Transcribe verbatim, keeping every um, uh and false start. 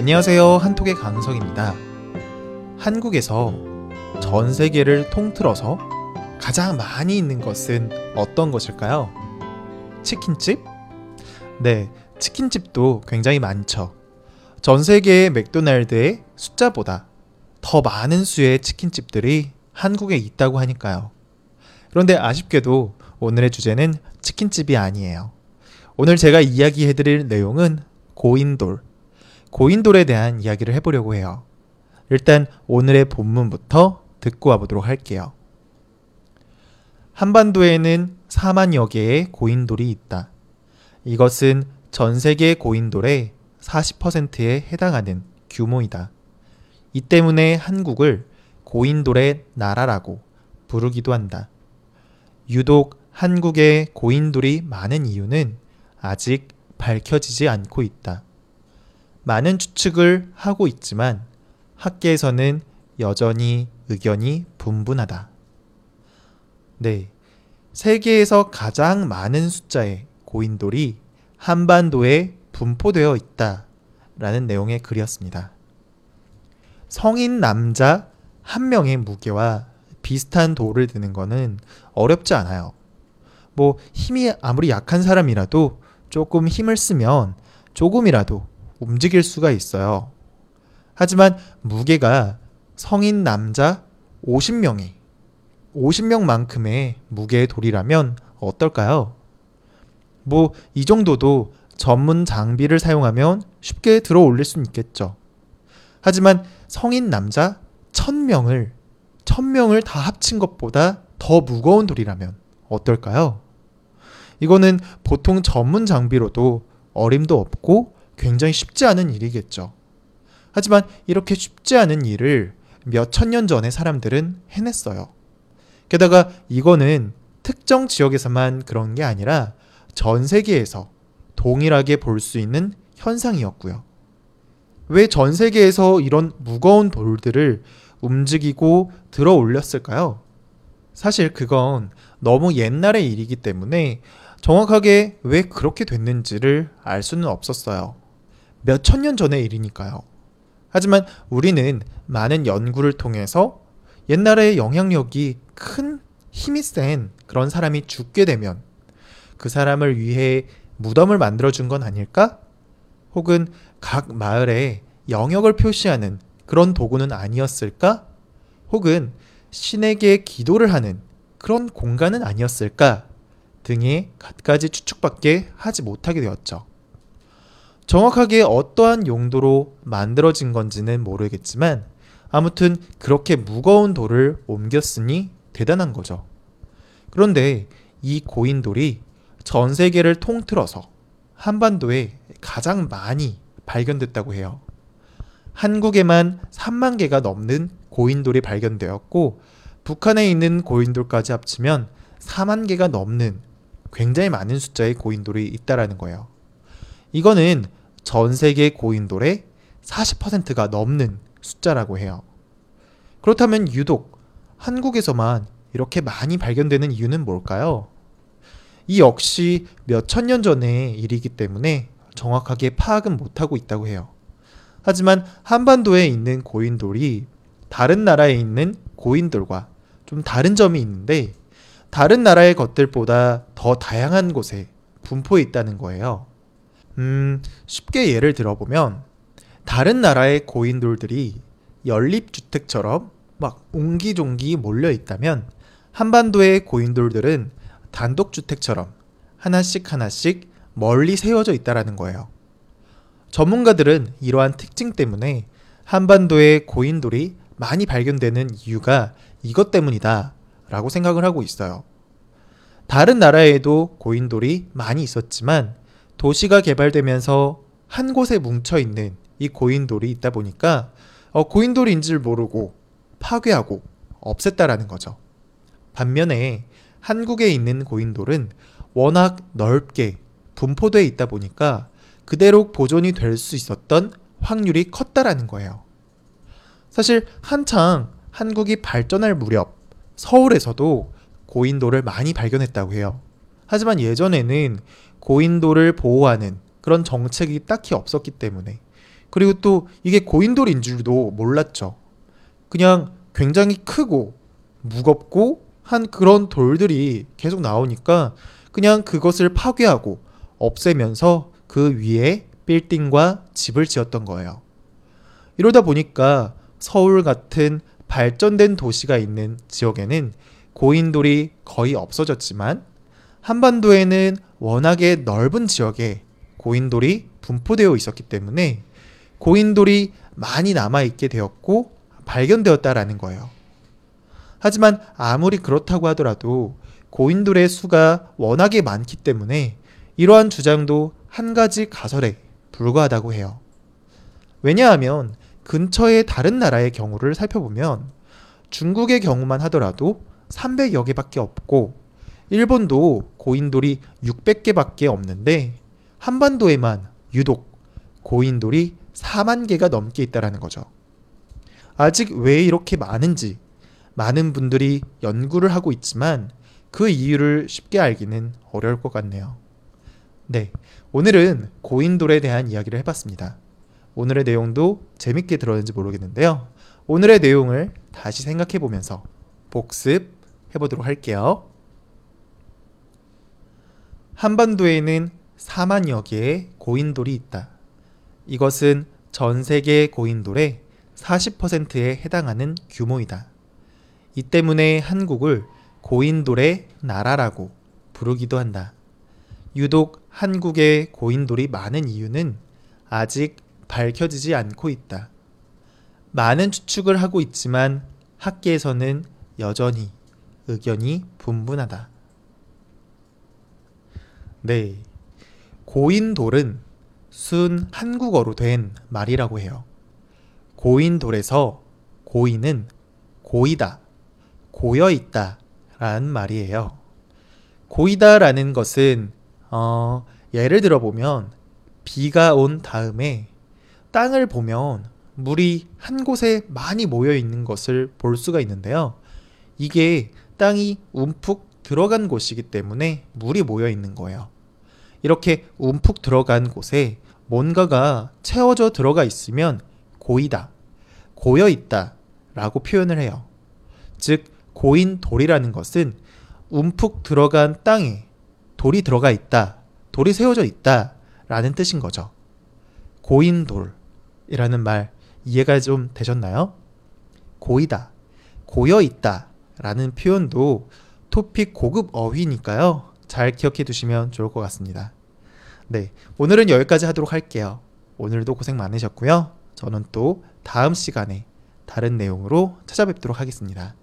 안녕하세요, 한톡의 강석입니다. 한국에서 전 세계를 통틀어서 가장 많이 있는 것은 어떤 것일까요? 치킨집? 네, 치킨집도 굉장히 많죠. 전 세계의 맥도날드의 숫자보다 더 많은 수의 치킨집들이 한국에 있다고 하니까요. 그런데 아쉽게도 오늘의 주제는 치킨집이 아니에요. 오늘 제가 이야기해드릴 내용은 고인돌, 고인돌에 대한 이야기를 해보려고 해요. 일단 오늘의 본문부터 듣고 와보도록 할게요. 한반도에는 사만여 개의 고인돌이 있다. 이것은 전 세계 고인돌의 사십 퍼센트에 해당하는 규모이다. 이 때문에 한국을 고인돌의 나라라고 부르기도 한다. 유독 한국에 고인돌이 많은 이유는 아직 밝혀지지 않고 있다. 많은 추측을 하고 있지만 학계에서는 여전히 의견이 분분하다. 네, 세계에서 가장 많은 숫자의 고인돌이 한반도에 분포되어 있다 라는 내용의 글이었습니다. 성인 남자 한 명의 무게와 비슷한 돌을 드는 거는 어렵지 않아요. 뭐 힘이 아무리 약한 사람이라도 조금 힘을 쓰면 조금이라도 움직일 수가 있어요. 하지만 무게가 성인 남자 오십 명이 오십 명만큼의 무게의 돌이라면 어떨까요? 뭐 이 정도도 전문 장비를 사용하면 쉽게 들어 올릴 수는 있겠죠. 하지만 성인 남자 천 명을 천 명을 다 합친 것보다 더 무거운 돌이라면 어떨까요? 이거는 보통 전문 장비로도 어림도 없고 굉장히 쉽지 않은 일이겠죠. 하지만 이렇게 쉽지 않은 일을 몇 천 년 전에 사람들은 해냈어요. 게다가 이거는 특정 지역에서만 그런 게 아니라 전 세계에서 동일하게 볼 수 있는 현상이었고요. 왜 전 세계에서 이런 무거운 돌들을 움직이고 들어 올렸을까요? 사실 그건 너무 옛날의 일이기 때문에 정확하게 왜 그렇게 됐는지를 알 수는 없었어요. 몇 천 년 전의 일이니까요. 하지만 우리는 많은 연구를 통해서 옛날에 영향력이 큰 힘이 센 그런 사람이 죽게 되면 그 사람을 위해 무덤을 만들어준 건 아닐까? 혹은 각 마을에 영역을 표시하는 그런 도구는 아니었을까? 혹은 신에게 기도를 하는 그런 공간은 아니었을까? 등의 갖가지 추측밖에 하지 못하게 되었죠. 정확하게 어떠한 용도로 만들어진 건지는 모르겠지만 아무튼 그렇게 무거운 돌을 옮겼으니 대단한 거죠. 그런데 이 고인돌이 전 세계를 통틀어서 한반도에 가장 많이 발견됐다고 해요. 한국에만 삼만 개가 넘는 고인돌이 발견되었고 북한에 있는 고인돌까지 합치면 사만 개가 넘는 굉장히 많은 숫자의 고인돌이 있다라는 거예요. 이거는 전 세계 고인돌의 사십 퍼센트가 넘는 숫자라고 해요. 그렇다면 유독 한국에서만 이렇게 많이 발견되는 이유는 뭘까요? 이 역시 몇 천 년 전의 일이기 때문에 정확하게 파악은 못하고 있다고 해요. 하지만 한반도에 있는 고인돌이 다른 나라에 있는 고인돌과 좀 다른 점이 있는데 다른 나라의 것들보다 더 다양한 곳에 분포해 있다는 거예요. 음, 쉽게 예를 들어보면 다른 나라의 고인돌들이 연립주택처럼 막 옹기종기 몰려있다면 한반도의 고인돌들은 단독주택처럼 하나씩 하나씩 멀리 세워져 있다라는 거예요. 전문가들은 이러한 특징 때문에 한반도의 고인돌이 많이 발견되는 이유가 이것 때문이다 라고 생각을 하고 있어요. 다른 나라에도 고인돌이 많이 있었지만 도시가 개발되면서 한 곳에 뭉쳐있는 이 고인돌이 있다 보니까 어, 고인돌인 줄 모르고 파괴하고 없앴다라는 거죠. 반면에 한국에 있는 고인돌은 워낙 넓게 분포되어 있다 보니까 그대로 보존이 될 수 있었던 확률이 컸다라는 거예요. 사실 한창 한국이 발전할 무렵 서울에서도 고인돌을 많이 발견했다고 해요. 하지만 예전에는 고인돌을 보호하는 그런 정책이 딱히 없었기 때문에 그리고 또 이게 고인돌인 줄도 몰랐죠. 그냥 굉장히 크고 무겁고 한 그런 돌들이 계속 나오니까 그냥 그것을 파괴하고 없애면서 그 위에 빌딩과 집을 지었던 거예요. 이러다 보니까 서울 같은 발전된 도시가 있는 지역에는 고인돌이 거의 없어졌지만 한반도에는 워낙에 넓은 지역에 고인돌이 분포되어 있었기 때문에 고인돌이 많이 남아있게 되었고 발견되었다라는 거예요. 하지만 아무리 그렇다고 하더라도 고인돌의 수가 워낙에 많기 때문에 이러한 주장도 한 가지 가설에 불과하다고 해요. 왜냐하면 근처의 다른 나라의 경우를 살펴보면 중국의 경우만 하더라도 삼백여 개 밖에 없고 일본도 고인돌이 육백 개 밖에 없는데 한반도에만 유독 고인돌이 사만 개가 넘게 있다라는 거죠. 아직 왜 이렇게 많은지 많은 분들이 연구를 하고 있지만 그 이유를 쉽게 알기는 어려울 것 같네요. 네, 오늘은 고인돌에 대한 이야기를 해봤습니다. 오늘의 내용도 재밌게 들었는지 모르겠는데요. 오늘의 내용을 다시 생각해보면서 복습해보도록 할게요. 한반도에는 사만여 개의 고인돌이 있다. 이것은 전 세계 고인돌의 사십 퍼센트에 해당하는 규모이다. 이 때문에 한국을 고인돌의 나라라고 부르기도 한다. 유독 한국에 고인돌이 많은 이유는 아직 밝혀지지 않고 있다. 많은 추측을 하고 있지만 학계에서는 여전히 의견이 분분하다. 네, 고인돌은 순 한국어로 된 말이라고 해요. 고인돌에서 고인은 고이다, 고여있다 라는 말이에요. 고이다 라는 것은 어, 예를 들어보면 비가 온 다음에 땅을 보면 물이 한 곳에 많이 모여 있는 것을 볼 수가 있는데요. 이게 땅이 움푹 들어간 곳이기 때문에 물이 모여 있는 거예요. 이렇게 움푹 들어간 곳에 뭔가가 채워져 들어가 있으면 고이다, 고여있다 라고 표현을 해요. 즉 고인돌이라는 것은 움푹 들어간 땅에 돌이 들어가 있다, 돌이 세워져 있다 라는 뜻인 거죠. 고인돌이라는 말 이해가 좀 되셨나요? 고이다, 고여있다 라는 표현도 토픽 고급 어휘니까요. 잘 기억해 두시면 좋을 것 같습니다. 네, 오늘은 여기까지 하도록 할게요. 오늘도 고생 많으셨고요. 저는 또 다음 시간에 다른 내용으로 찾아뵙도록 하겠습니다.